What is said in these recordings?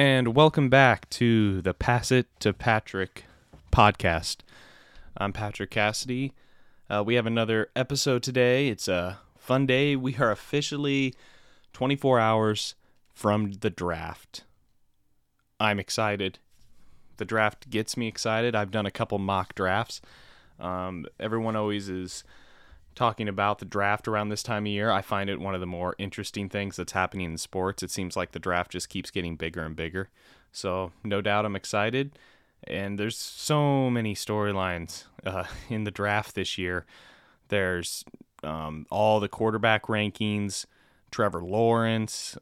And welcome back to the Pass It to Patrick podcast. I'm Patrick Cassidy. We have another episode today. It's a fun day. We are officially 24 hours from the draft. I'm excited. The draft gets me excited. I've done a couple mock drafts. Everyone always is talking about the draft around this time of year. I find it one of the more interesting things that's happening in sports. It seems like the draft just keeps getting bigger and bigger. So no doubt I'm excited. And there's so many storylines in the draft this year. There's all the quarterback rankings, Trevor Lawrence,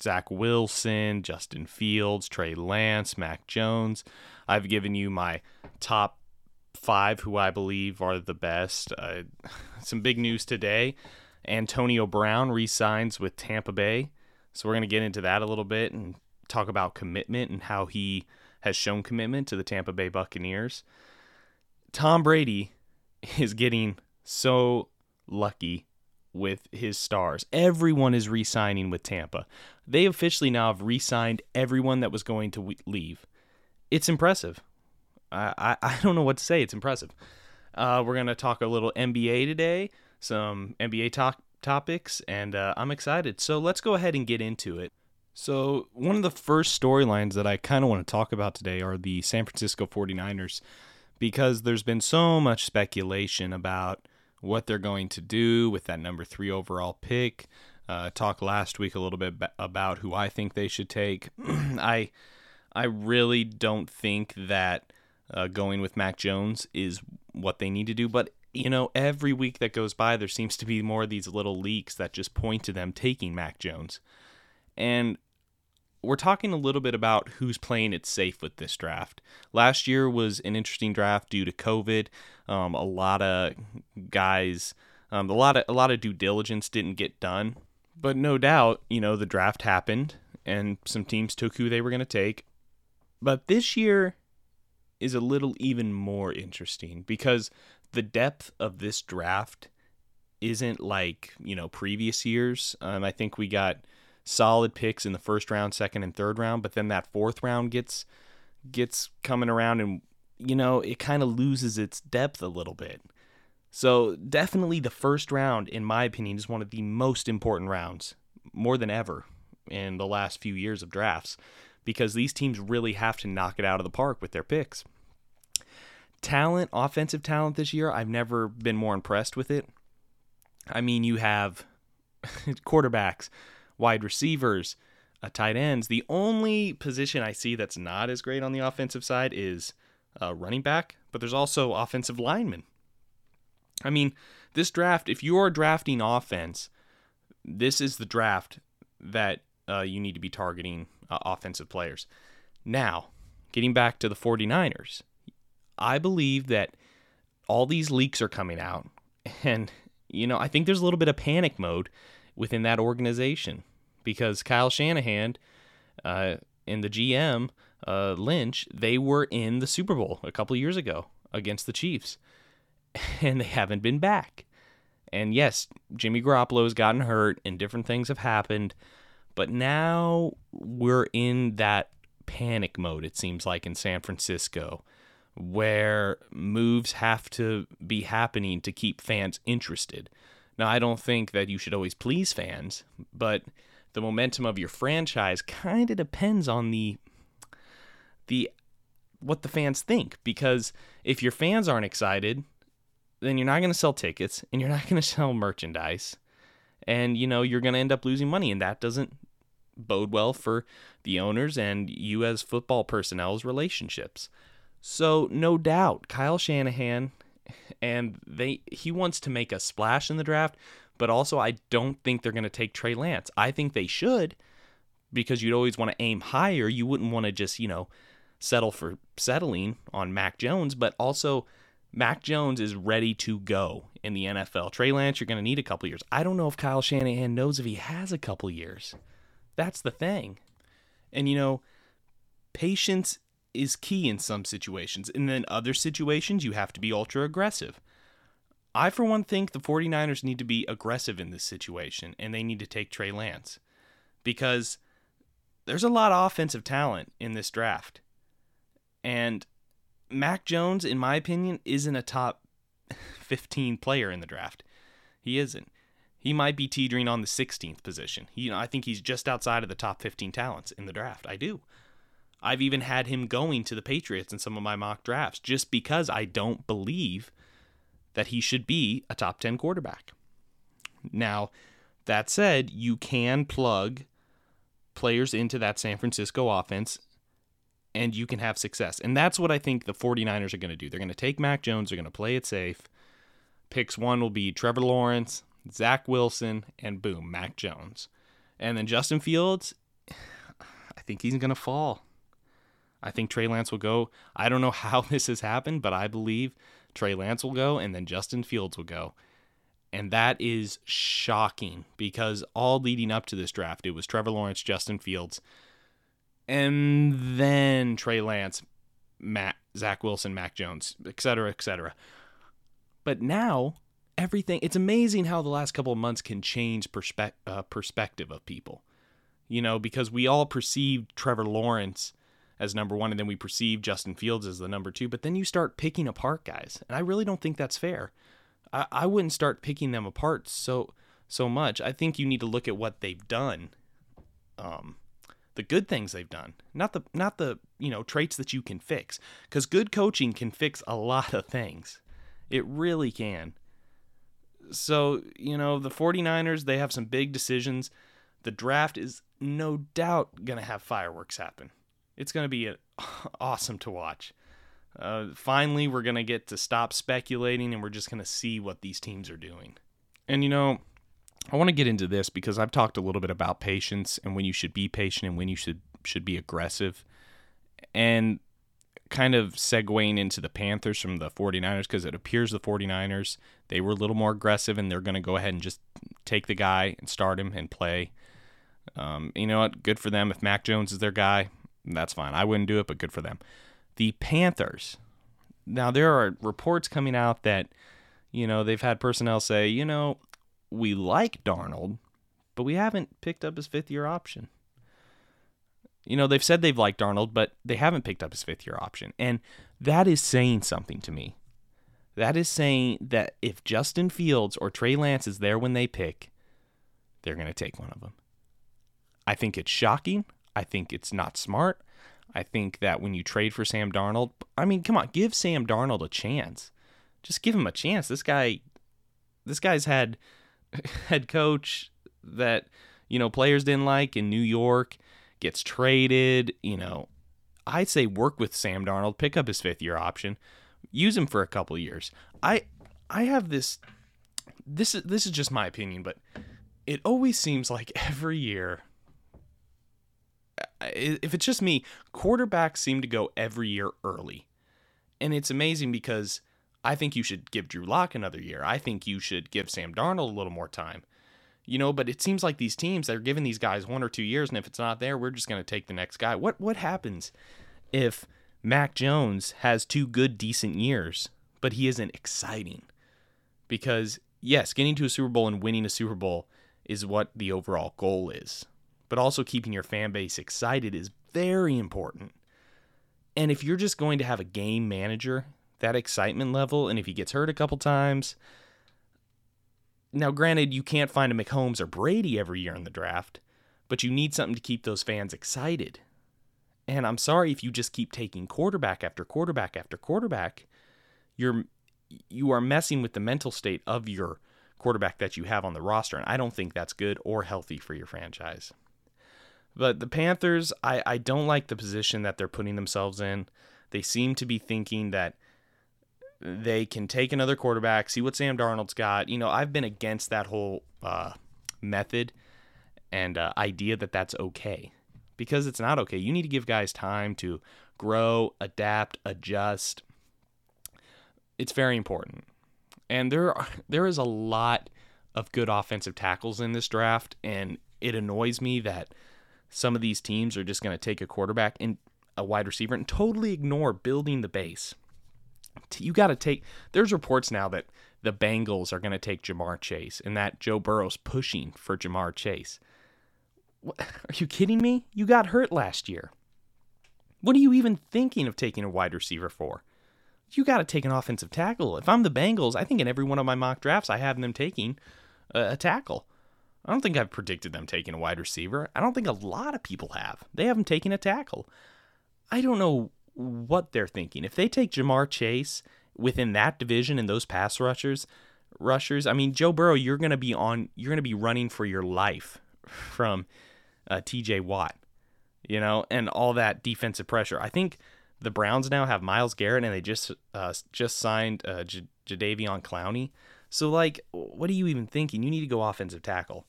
Zach Wilson, Justin Fields, Trey Lance, Mac Jones. I've given you my top five who I believe are the best. Some big news today. Antonio Brown re-signs with Tampa Bay. So we're going to get into that a little bit and talk about commitment and how he has shown commitment to the Tampa Bay Buccaneers. Tom Brady is getting so lucky with his stars. Everyone is re-signing with Tampa. They officially now have re-signed everyone that was going to leave. It's impressive. I don't know what to say. It's impressive. We're going to talk a little NBA today, some NBA topics, and I'm excited. So let's go ahead and get into it. So one of the first storylines that I kind of want to talk about today are the San Francisco 49ers, because there's been so much speculation about what they're going to do with that number 3 overall pick. Talked last week a little bit about who I think they should take. I really don't think that going with Mac Jones is what they need to do. But, you know, every week that goes by, there seems to be more of these little leaks that just point to them taking Mac Jones. And we're talking a little bit about who's playing it safe with this draft. Last year was an interesting draft due to COVID. A lot of guys, a lot of due diligence didn't get done. But no doubt, you know, the draft happened and some teams took who they were going to take. But this year is a little even more interesting because the depth of this draft isn't like, you know, previous years. I think we got solid picks in the first round, second and third round, but then that fourth round gets coming around and, you know, it kind of loses its depth a little bit. So definitely the first round, in my opinion, is one of the most important rounds, more than ever in the last few years of drafts, because these teams really have to knock it out of the park with their picks. Talent, offensive talent this year, I've never been more impressed with it. I mean, you have quarterbacks, wide receivers, tight ends. The only position I see that's not as great on the offensive side is running back, but there's also offensive linemen. I mean, this draft, if you are drafting offense, this is the draft that you need to be targeting offensive players. Now, getting back to the 49ers, I believe that all these leaks are coming out, and, you know, I think there's a little bit of panic mode within that organization, because Kyle Shanahan and the GM, Lynch, they were in the Super Bowl a couple years ago against the Chiefs, and they haven't been back. And yes, Jimmy Garoppolo has gotten hurt and different things have happened, but now we're in that panic mode, it seems like, in San Francisco, where moves have to be happening to keep fans interested. Now, I don't think that you should always please fans, but the momentum of your franchise kind of depends on the what the fans think, because if your fans aren't excited, then you're not going to sell tickets and you're not going to sell merchandise, and, you know, you're going to end up losing money, and that doesn't bode well for the owners and you as football personnel's relationships. So no doubt, Kyle Shanahan, and he wants to make a splash in the draft, but also I don't think they're going to take Trey Lance. I think they should, because you'd always want to aim higher. You wouldn't want to just, you know, settle on Mac Jones, but also Mac Jones is ready to go in the NFL. Trey Lance, you're going to need a couple years. I don't know if Kyle Shanahan knows if he has a couple years. That's the thing. And, you know, patience is key in some situations. And then other situations, you have to be ultra aggressive. I, for one, think the 49ers need to be aggressive in this situation, and they need to take Trey Lance, because there's a lot of offensive talent in this draft. And Mac Jones, in my opinion, isn't a top 15 player in the draft. He isn't. He might be teetering on the 16th position. I think he's just outside of the top 15 talents in the draft. I do. I've even had him going to the Patriots in some of my mock drafts just because I don't believe that he should be a top 10 quarterback. Now, that said, you can plug players into that San Francisco offense and you can have success. And that's what I think the 49ers are going to do. They're going to take Mac Jones. They're going to play it safe. Picks one will be Trevor Lawrence, Zach Wilson, and boom, Mac Jones. And then Justin Fields, I think he's going to fall. I think Trey Lance will go. I don't know how this has happened, but I believe Trey Lance will go and then Justin Fields will go. And that is shocking because all leading up to this draft, it was Trevor Lawrence, Justin Fields, and then Trey Lance, Zach Wilson, Mac Jones, et cetera, et cetera. But now everything, it's amazing how the last couple of months can change perspective of people, you know, because we all perceived Trevor Lawrence as number one, and then we perceive Justin Fields as the number two, but then you start picking apart guys, and I really don't think that's fair. I wouldn't start picking them apart so much. I think you need to look at what they've done, the good things they've done, not the traits that you can fix, because good coaching can fix a lot of things. It really can. So, the 49ers, they have some big decisions. The draft is no doubt going to have fireworks happen. It's going to be awesome to watch. Finally, we're going to get to stop speculating, and we're just going to see what these teams are doing. And, I want to get into this because I've talked a little bit about patience and when you should be patient and when you should be aggressive. And kind of segueing into the Panthers from the 49ers, because it appears the 49ers, they were a little more aggressive, and they're going to go ahead and just take the guy and start him and play. You know what? Good for them. If Mac Jones is their guy, that's fine. I wouldn't do it, but good for them. The Panthers. Now, there are reports coming out that, they've had personnel say, we like Darnold, but we haven't picked up his fifth-year option. They've said they've liked Darnold, but they haven't picked up his fifth-year option. And that is saying something to me. That is saying that if Justin Fields or Trey Lance is there when they pick, they're going to take one of them. I think it's shocking. I think it's not smart. I think that when you trade for Sam Darnold, come on, give Sam Darnold a chance. Just give him a chance. This guy's had head coach that, players didn't like in New York, gets traded. I'd say work with Sam Darnold, pick up his fifth-year option, use him for a couple of years. I have this is just my opinion, but it always seems like every year, if it's just me, quarterbacks seem to go every year early. And it's amazing because I think you should give Drew Lock another year. I think you should give Sam Darnold a little more time. But it seems like these teams, they're giving these guys 1 or 2 years, and if it's not there, we're just going to take the next guy. What happens if Mac Jones has 2 good, decent years, but he isn't exciting? Because, yes, getting to a Super Bowl and winning a Super Bowl is what the overall goal is. But also keeping your fan base excited is very important. And if you're just going to have a game manager, that excitement level, and if he gets hurt a couple times... Now, granted, you can't find a Mahomes or Brady every year in the draft, but you need something to keep those fans excited. And I'm sorry, if you just keep taking quarterback after quarterback after quarterback, you are messing with the mental state of your quarterback that you have on the roster, and I don't think that's good or healthy for your franchise. But the Panthers, I don't like the position that they're putting themselves in. They seem to be thinking that they can take another quarterback, see what Sam Darnold's got. I've been against that whole method and idea that that's okay, because it's not okay. You need to give guys time to grow, adapt, adjust. It's very important. And there is a lot of good offensive tackles in this draft, and it annoys me that some of these teams are just going to take a quarterback and a wide receiver and totally ignore building the base. You got to take... There's reports now that the Bengals are going to take Ja'Marr Chase and that Joe Burrow's pushing for Ja'Marr Chase. Are you kidding me? You got hurt last year. What are you even thinking of taking a wide receiver for? You got to take an offensive tackle. If I'm the Bengals, I think in every one of my mock drafts, I have them taking a tackle. I don't think I've predicted them taking a wide receiver. I don't think a lot of people have. They haven't taken a tackle. I don't know what they're thinking. If they take Ja'Marr Chase within that division and those pass rushers, I mean, Joe Burrow, you're going to be running for your life from TJ Watt, you know, and all that defensive pressure. I think the Browns now have Myles Garrett, and they just signed Jadeveon Clowney. So, like, what are you even thinking? You need to go offensive tackle.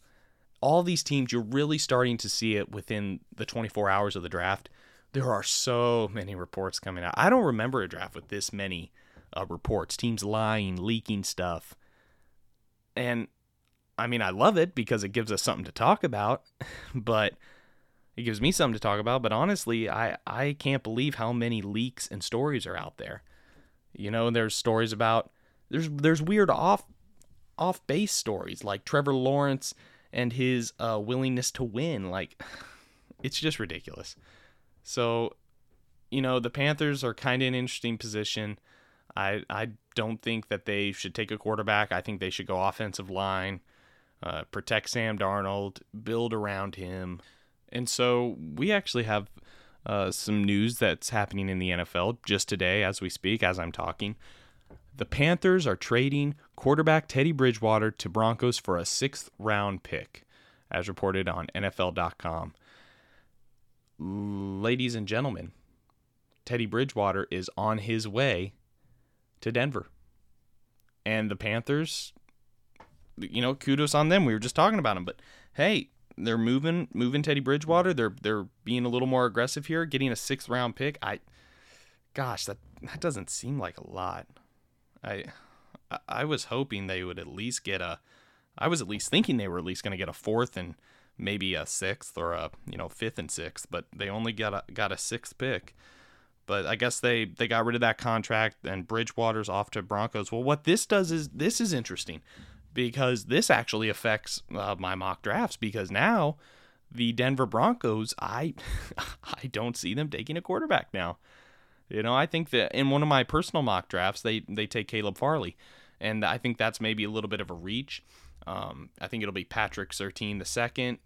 All these teams, you're really starting to see it within the 24 hours of the draft. There are so many reports coming out. I don't remember a draft with this many reports. Teams lying, leaking stuff. And, I mean, I love it because it gives us something to talk about, but it gives me something to talk about. But honestly, I can't believe how many leaks and stories are out there. You know, there's stories about, there's weird off-base stories like Trevor Lawrence and his willingness to win. Like, it's just ridiculous. So, you know, the Panthers are kind of in an interesting position. I don't think that they should take a quarterback. I think they should go offensive line, protect Sam Darnold, build around him. And so we actually have some news that's happening in the NFL just today as we speak, as I'm talking. The Panthers are trading quarterback Teddy Bridgewater to Broncos for a 6th-round pick, as reported on NFL.com. Ladies and gentlemen, Teddy Bridgewater is on his way to Denver. And the Panthers, you know, kudos on them. We were just talking about them, but hey, they're moving Teddy Bridgewater. They're being a little more aggressive here, getting a 6th-round pick. Gosh, that doesn't seem like a lot. I was hoping they would at least get I was at least thinking they were at least going to get a 4th and maybe a 6th or a, you know, 5th and 6th, but they only got a 6th pick. But I guess they got rid of that contract, and Bridgewater's off to Broncos. Well, what this does is, this is interesting because this actually affects my mock drafts, because now the Denver Broncos, I don't see them taking a quarterback now. You know, I think that in one of my personal mock drafts, they take Caleb Farley, and I think that's maybe a little bit of a reach. I think it'll be Patrick Surtain the second,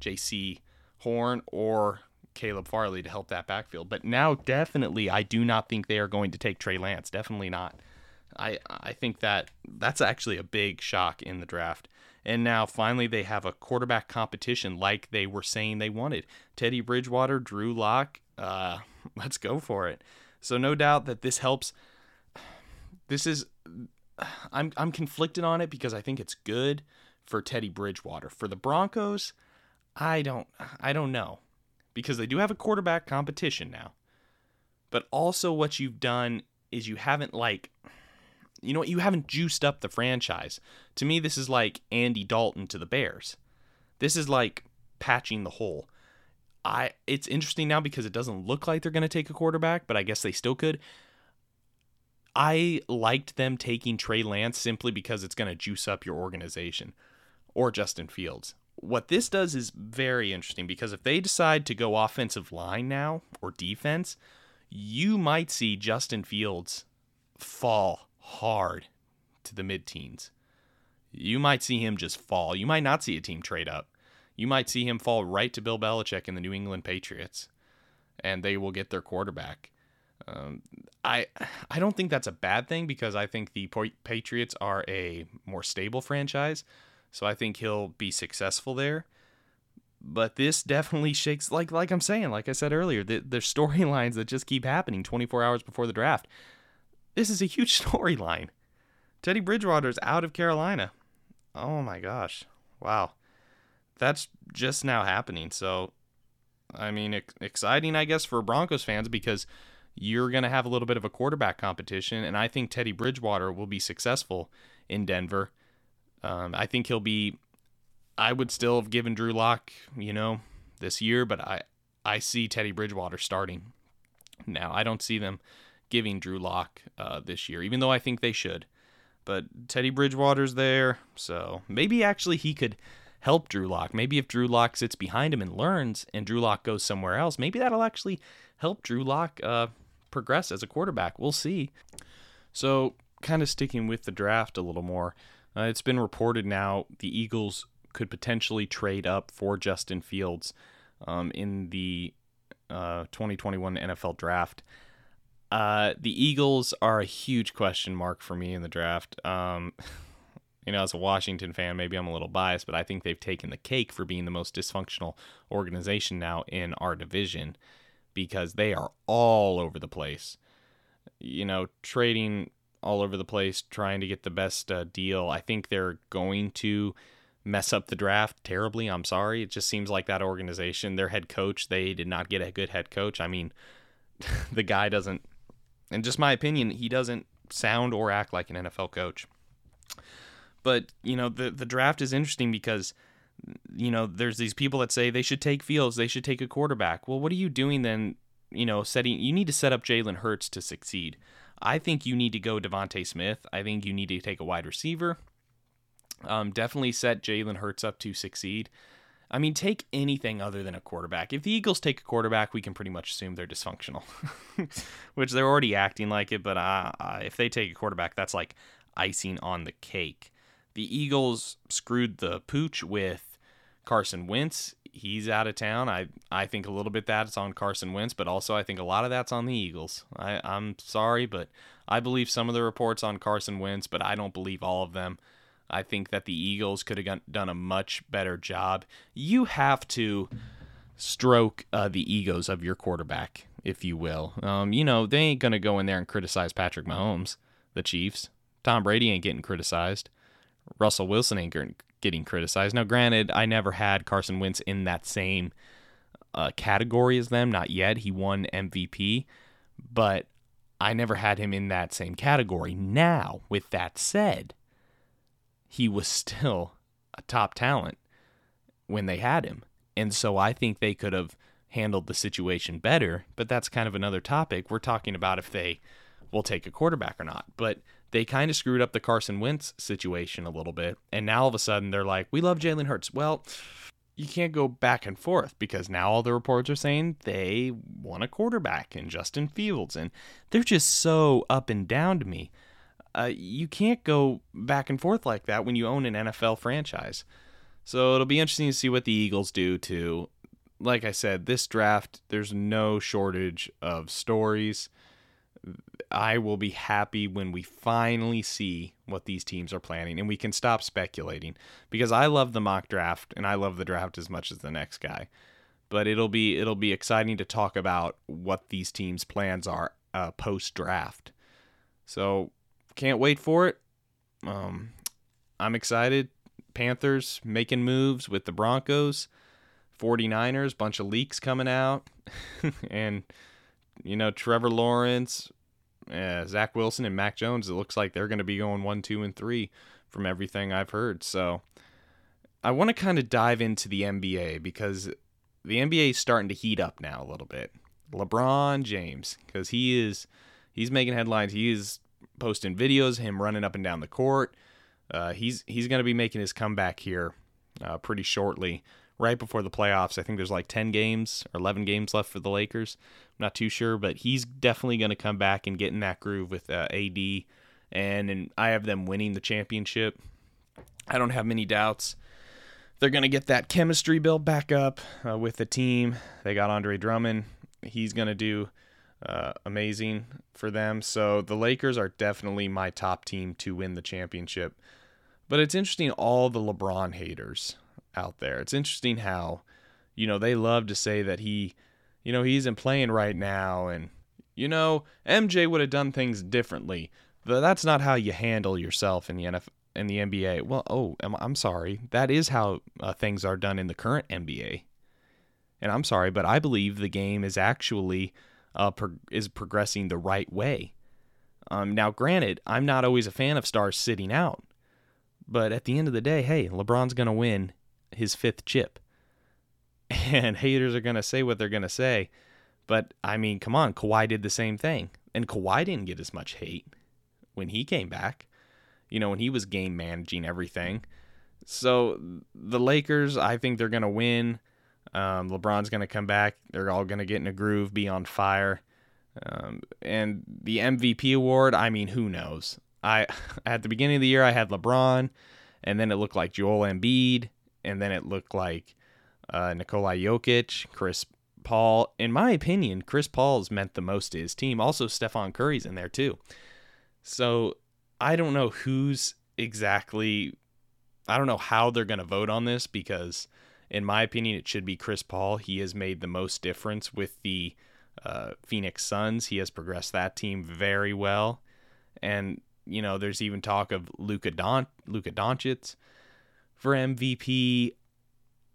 JC Horn, or Caleb Farley to help that backfield. But now definitely I do not think they are going to take Trey Lance. Definitely not. I think that's actually a big shock in the draft. And now finally they have a quarterback competition like they were saying they wanted. Teddy Bridgewater, Drew Lock, let's go for it. So no doubt that this helps. This is, I'm conflicted on it because I think it's good for Teddy Bridgewater. For the Broncos, I don't know, because they do have a quarterback competition now. But also what you've done is you haven't, like, you know what, you haven't juiced up the franchise. To me, this is like Andy Dalton to the Bears. This is like patching the hole. It's interesting now because it doesn't look like they're going to take a quarterback, but I guess they still could. I liked them taking Trey Lance simply because it's going to juice up your organization, or Justin Fields. What this does is very interesting, because if they decide to go offensive line now, or defense, you might see Justin Fields fall hard to the mid-teens. You might see him just fall. You might not see a team trade up. You might see him fall right to Bill Belichick and the New England Patriots, and they will get their quarterback. I don't think that's a bad thing, because I think the Patriots are a more stable franchise, so I think he'll be successful there. But this definitely shakes, like I'm saying, like I said earlier, there's storylines that just keep happening 24 hours before the draft. This is a huge storyline. Teddy Bridgewater's out of Carolina. Oh my gosh. Wow. That's just now happening. So, I mean, exciting, I guess, for Broncos fans, because you're going to have a little bit of a quarterback competition, and I think Teddy Bridgewater will be successful in Denver. I think he'll be – I would still have given Drew Lock, you know, this year, but I see Teddy Bridgewater starting now. I don't see them giving Drew Lock this year, even though I think they should. But Teddy Bridgewater's there, so maybe actually he could – help Drew Lock. Maybe if Drew Lock sits behind him and learns and Drew Lock goes somewhere else, maybe that'll actually help Drew Lock progress as a quarterback. We'll see. So kind of sticking with the draft a little more, it's been reported now the Eagles could potentially trade up for Justin Fields in the 2021 NFL draft. The Eagles are a huge question mark for me in the draft. You know, as a Washington fan, maybe I'm a little biased, but I think they've taken the cake for being the most dysfunctional organization now in our division because they are all over the place. You know, trading all over the place, trying to get the best deal. I think they're going to mess up the draft terribly. I'm sorry. It just seems like that organization, their head coach, they did not get a good head coach. I mean, the guy doesn't, in just my opinion, he doesn't sound or act like an NFL coach. But, you know, the draft is interesting because, you know, there's these people that say they should take Fields, they should take a quarterback. Well, what are you doing then, you know, you need to set up Jalen Hurts to succeed. I think you need to go Devontae Smith. I think you need to take a wide receiver. Definitely set Jalen Hurts up to succeed. I mean, take anything other than a quarterback. If the Eagles take a quarterback, we can pretty much assume they're dysfunctional, which they're already acting like it. But if they take a quarterback, that's like icing on the cake. The Eagles screwed the pooch with Carson Wentz. He's out of town. I think a little bit that's on Carson Wentz, but also I think a lot of that's on the Eagles. I'm sorry, but I believe some of the reports on Carson Wentz, but I don't believe all of them. I think that the Eagles could have done a much better job. You have to stroke the egos of your quarterback, if you will. You know, they ain't going to go in there and criticize Patrick Mahomes, the Chiefs. Tom Brady ain't getting criticized. Russell Wilson ain't getting criticized. Now, granted, I never had Carson Wentz in that same category as them. Not yet. He won MVP, but I never had him in that same category. Now, with that said, he was still a top talent when they had him. And so I think they could have handled the situation better, but that's kind of another topic. We're talking about if they will take a quarterback or not. But they kind of screwed up the Carson Wentz situation a little bit, and now all of a sudden they're like, we love Jalen Hurts. Well, you can't go back and forth because now all the reports are saying they want a quarterback and Justin Fields, and they're just so up and down to me. You can't go back and forth like that when you own an NFL franchise. So it'll be interesting to see what the Eagles do too. Like I said, this draft, there's no shortage of stories. I will be happy when we finally see what these teams are planning and we can stop speculating, because I love the mock draft and I love the draft as much as the next guy. But it'll be exciting to talk about what these teams' plans are post-draft. So can't wait for it. I'm excited. Panthers making moves with the Broncos. 49ers, bunch of leaks coming out. And, you know, Trevor Lawrence, Zach Wilson, and Mac Jones, it looks like they're going to be going 1, 2, and 3 from everything I've heard. So I want to kind of dive into the NBA because the NBA is starting to heat up now a little bit. LeBron James, because he's making headlines. He is posting videos, him running up and down the court. He's going to be making his comeback here pretty shortly, right before the playoffs. I think there's like 10 games or 11 games left for the Lakers. I'm not too sure, but he's definitely going to come back and get in that groove with AD. And I have them winning the championship. I don't have many doubts. They're going to get that chemistry built back up with the team. They got Andre Drummond. He's going to do amazing for them. So the Lakers are definitely my top team to win the championship. But it's interesting, all the LeBron haters out there. It's interesting how, you know, they love to say that he, you know, he isn't playing right now, and, you know, MJ would have done things differently. That's not how you handle yourself in the NFL, in the NBA. Well, I'm sorry. That is how things are done in the current NBA. And I'm sorry, but I believe the game is actually is progressing the right way. Now, granted, I'm not always a fan of stars sitting out, but at the end of the day, hey, LeBron's going to win his 5th chip, and haters are going to say what they're going to say, but, I mean, come on, Kawhi did the same thing, and Kawhi didn't get as much hate when he came back, you know, when he was game managing everything. So the Lakers, I think they're going to win. LeBron's going to come back. They're all going to get in a groove, be on fire. And the MVP award, I mean, who knows? At the beginning of the year, I had LeBron, and then it looked like Joel Embiid, and then it looked like Nikola Jokic, Chris Paul. In my opinion, Chris Paul's meant the most to his team. Also, Stephon Curry's in there too. So I don't know who's exactly... I don't know how they're going to vote on this, because in my opinion, it should be Chris Paul. He has made the most difference with the Phoenix Suns. He has progressed that team very well. And, you know, there's even talk of Luka Doncic for MVP.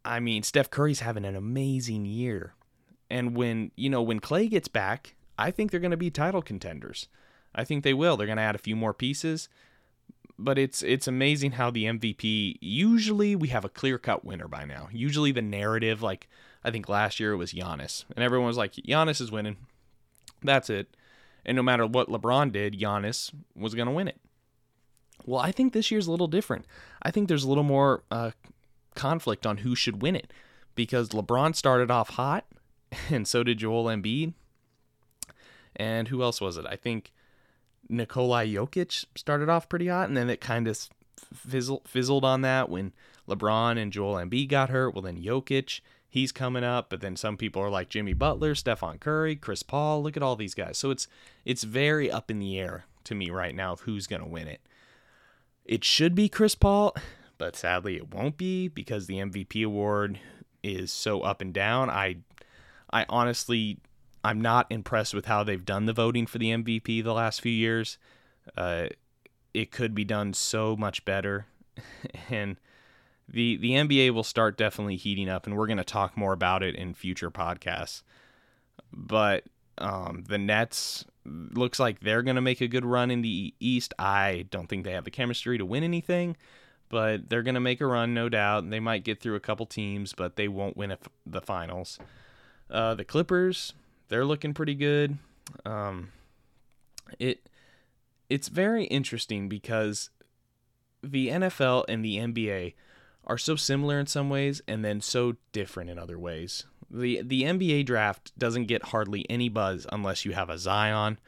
I mean, Steph Curry's having an amazing year. And when Clay gets back, I think they're going to be title contenders. I think they will. They're going to add a few more pieces. But it's amazing how the MVP, usually we have a clear-cut winner by now. Usually the narrative, like I think last year it was Giannis. And everyone was like, Giannis is winning. That's it. And no matter what LeBron did, Giannis was going to win it. Well, I think this year's a little different. I think there's a little more conflict on who should win it. Because LeBron started off hot, and so did Joel Embiid. And who else was it? I think Nikola Jokic started off pretty hot, and then it kind of fizzled on that when LeBron and Joel Embiid got hurt. Well, then Jokic, he's coming up, but then some people are like Jimmy Butler, Stephon Curry, Chris Paul. Look at all these guys. So it's very up in the air to me right now of who's going to win it. It should be Chris Paul, but sadly it won't be, because the MVP award is so up and down. I honestly... I'm not impressed with how they've done the voting for the MVP the last few years. It could be done so much better. And the NBA will start definitely heating up, and we're going to talk more about it in future podcasts. But the Nets, looks like they're going to make a good run in the East. I don't think they have the chemistry to win anything, but they're going to make a run, no doubt. And they might get through a couple teams, but they won't win the finals. The Clippers... they're looking pretty good. It's very interesting because the NFL and the NBA are so similar in some ways and then so different in other ways. The NBA draft doesn't get hardly any buzz unless you have a Zion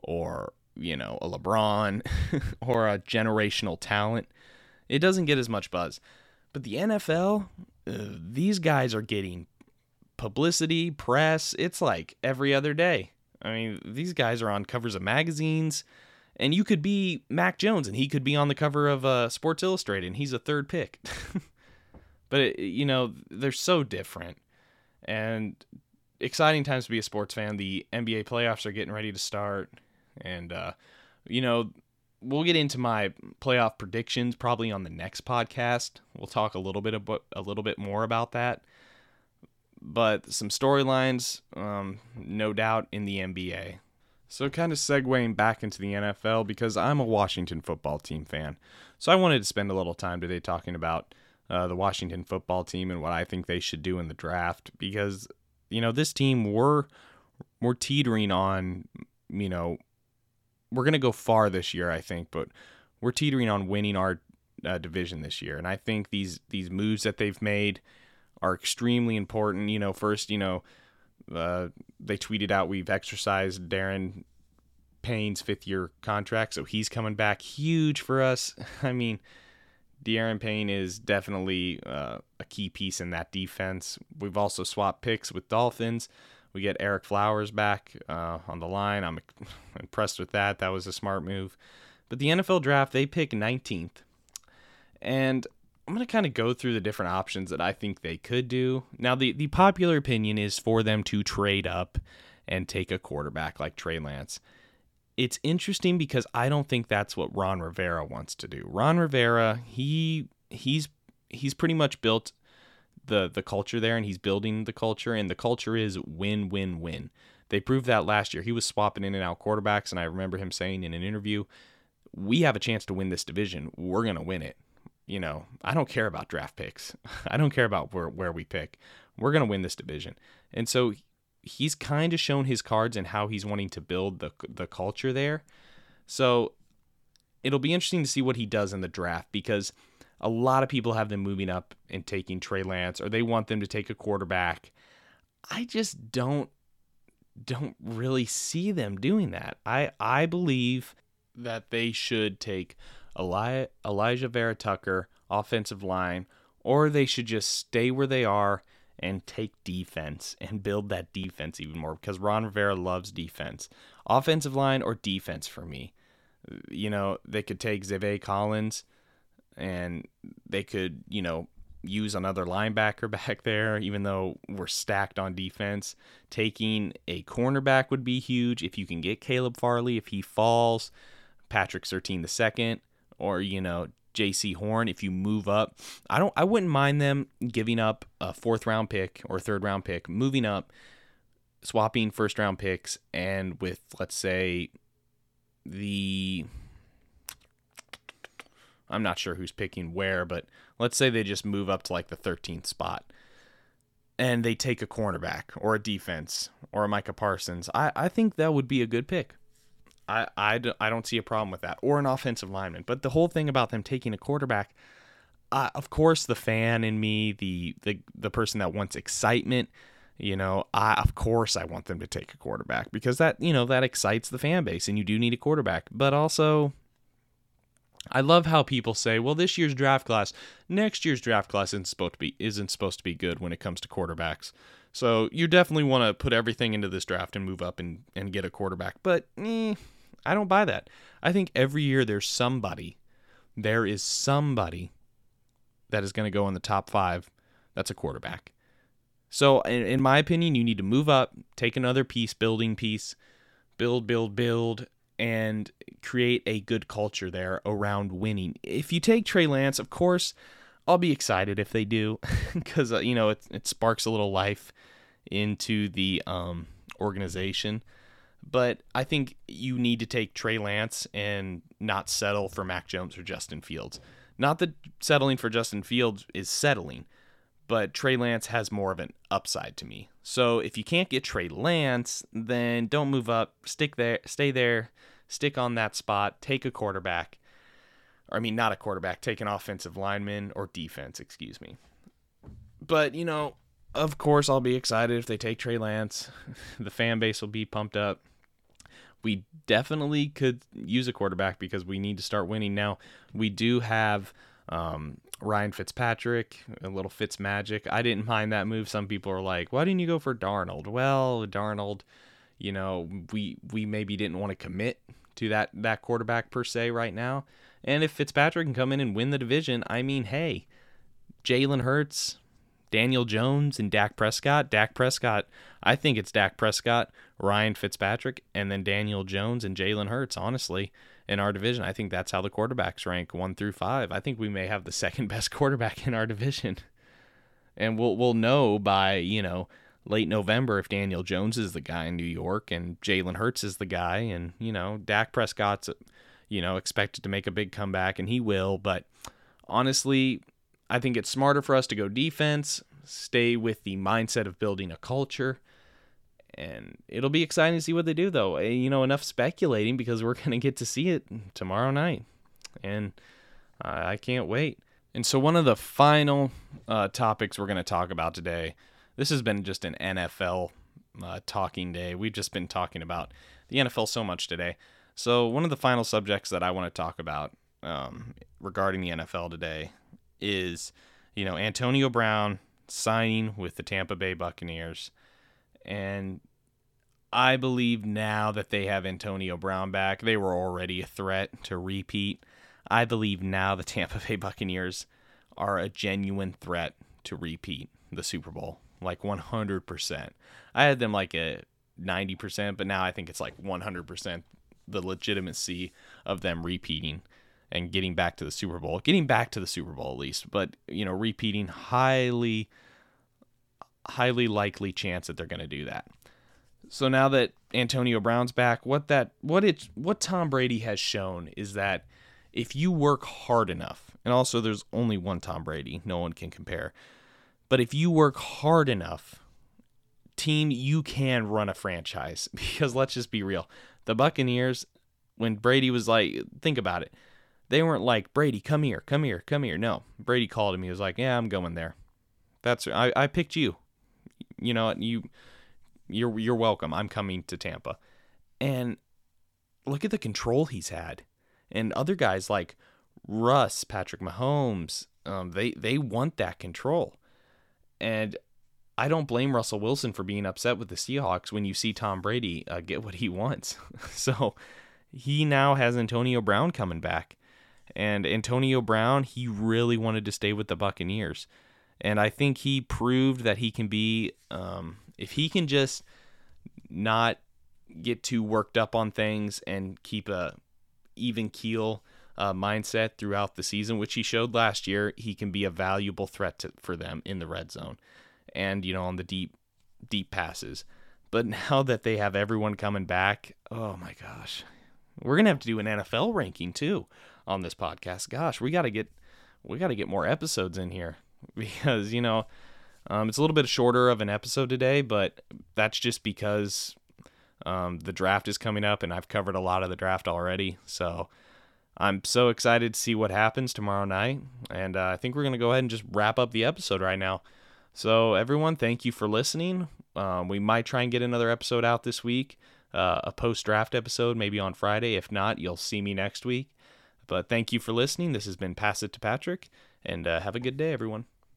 or, you know, a LeBron or a generational talent. It doesn't get as much buzz. But the NFL, these guys are getting publicity, press, it's like every other day. I mean, these guys are on covers of magazines, and you could be Mac Jones, and he could be on the cover of Sports Illustrated, and he's a third pick. But, they're so different, and exciting times to be a sports fan. The NBA playoffs are getting ready to start, and, we'll get into my playoff predictions probably on the next podcast. We'll talk a little bit more about that. But some storylines, no doubt, in the NBA. So kind of segueing back into the NFL, because I'm a Washington football team fan. So I wanted to spend a little time today talking about the Washington football team and what I think they should do in the draft. Because, this team, we're teetering on, we're going to go far this year, I think. But we're teetering on winning our division this year. And I think these moves that they've made are extremely important. First, they tweeted out, we've exercised Darren Payne's fifth-year contract, so he's coming back huge for us. I mean, De'Aaron Payne is definitely a key piece in that defense. We've also swapped picks with Dolphins. We get Eric Flowers back on the line. I'm impressed with that. That was a smart move. But the NFL draft, they pick 19th. And I'm going to kind of go through the different options that I think they could do. Now, the popular opinion is for them to trade up and take a quarterback like Trey Lance. It's interesting because I don't think that's what Ron Rivera wants to do. Ron Rivera, he's pretty much built the culture there, and he's building the culture, and the culture is win, win, win. They proved that last year. He was swapping in and out quarterbacks, and I remember him saying in an interview, we have a chance to win this division. We're going to win it. I don't care about draft picks. I don't care about where we pick. We're going to win this division. And so he's kind of shown his cards and how he's wanting to build the culture there. So it'll be interesting to see what he does in the draft, because a lot of people have them moving up and taking Trey Lance, or they want them to take a quarterback. I just don't really see them doing that. I believe that they should take Elijah Vera Tucker, offensive line, or they should just stay where they are and take defense and build that defense even more, because Ron Rivera loves defense. Offensive line or defense for me. You know, they could take Xavier Collins, and they could, you know, use another linebacker back there, even though we're stacked on defense. Taking a cornerback would be huge. If you can get Caleb Farley, if he falls, Patrick Surtain the second, or, you know, JC Horn, if you move up. I wouldn't mind them giving up a 4th round pick or 3rd round pick, moving up, swapping 1st round picks, and with, let's say, I'm not sure who's picking where, but let's say they just move up to like the 13th spot and they take a cornerback or a defense or a Micah Parsons. I think that would be a good pick. I don't see a problem with that, or an offensive lineman. But the whole thing about them taking a quarterback, of course, the fan in me, the person that wants excitement, you know, of course I want them to take a quarterback, because that, you know, that excites the fan base, and you do need a quarterback. But also, I love how people say, well, this year's draft class, next year's draft class isn't supposed to be good when it comes to quarterbacks. So you definitely want to put everything into this draft and move up and get a quarterback. But I don't buy that. I think every year there is somebody that is going to go in the top 5 that's a quarterback. So in my opinion, you need to move up, take another piece, build, and create a good culture there around winning. If you take Trey Lance, of course, I'll be excited if they do, because you know, it sparks a little life into the organization. But I think you need to take Trey Lance and not settle for Mac Jones or Justin Fields. Not that settling for Justin Fields is settling, but Trey Lance has more of an upside to me. So if you can't get Trey Lance, then don't move up. Stick on that spot. Take a quarterback. Or, I mean, not a quarterback. Take an offensive lineman or defense, excuse me. But, you know, of course I'll be excited if they take Trey Lance. The fan base will be pumped up. We definitely could use a quarterback because we need to start winning. Now, we do have Ryan Fitzpatrick, a little Fitz magic. I didn't mind that move. Some people are like, why didn't you go for Darnold? Well, Darnold, you know, we maybe didn't want to commit to that quarterback per se right now. And if Fitzpatrick can come in and win the division, I mean, hey, Jalen Hurts, Daniel Jones, and Dak Prescott, I think it's Dak Prescott, Ryan Fitzpatrick, and then Daniel Jones and Jalen Hurts, honestly, in our division. I think that's how the quarterbacks rank 1 through 5. I think we may have the 2nd best quarterback in our division. And we'll know by, you know, late November if Daniel Jones is the guy in New York and Jalen Hurts is the guy, and, you know, Dak Prescott's, you know, expected to make a big comeback, and he will. But honestly, I think it's smarter for us to go defense, stay with the mindset of building a culture, and it'll be exciting to see what they do, though. You know, enough speculating, because we're going to get to see it tomorrow night, and I can't wait. And so one of the final topics we're going to talk about today, this has been just an NFL talking day. We've just been talking about the NFL so much today. So one of the final subjects that I want to talk about regarding the NFL today is, you know, Antonio Brown signing with the Tampa Bay Buccaneers. And I believe now that they have Antonio Brown back, they were already a threat to repeat. I believe now the Tampa Bay Buccaneers are a genuine threat to repeat the Super Bowl, like 100%. I had them like a 90%, but now I think it's like 100% the legitimacy of them repeating and getting back to the Super Bowl at least. But, you know, repeating, highly likely chance that they're going to do that. So now that Antonio Brown's back, what Tom Brady has shown is that if you work hard enough, and also there's only one Tom Brady, no one can compare, but if you work hard enough, team, you can run a franchise. Because let's just be real, the Buccaneers, when Brady was like, think about it, They weren't like, Brady, come here, come here, come here. No, Brady called him. He was like, yeah, I'm going there. That's I picked you. You know, you're welcome. I'm coming to Tampa. And look at the control he's had. And other guys like Russ, Patrick Mahomes, they want that control. And I don't blame Russell Wilson for being upset with the Seahawks when you see Tom Brady get what he wants. So he now has Antonio Brown coming back. And Antonio Brown, he really wanted to stay with the Buccaneers. And I think he proved that he can be, if he can just not get too worked up on things and keep a even keel mindset throughout the season, which he showed last year, he can be a valuable threat for them in the red zone and, you know, on the deep passes. But now that they have everyone coming back, oh my gosh, we're going to have to do an NFL ranking too on this podcast. Gosh, we got to get more episodes in here because, you know, it's a little bit shorter of an episode today, but that's just because the draft is coming up and I've covered a lot of the draft already. So I'm so excited to see what happens tomorrow night. And I think we're going to go ahead and just wrap up the episode right now. So everyone, thank you for listening. We might try and get another episode out this week, a post-draft episode, maybe on Friday. If not, you'll see me next week. But thank you for listening. This has been Pass It to Patrick, and have a good day, everyone.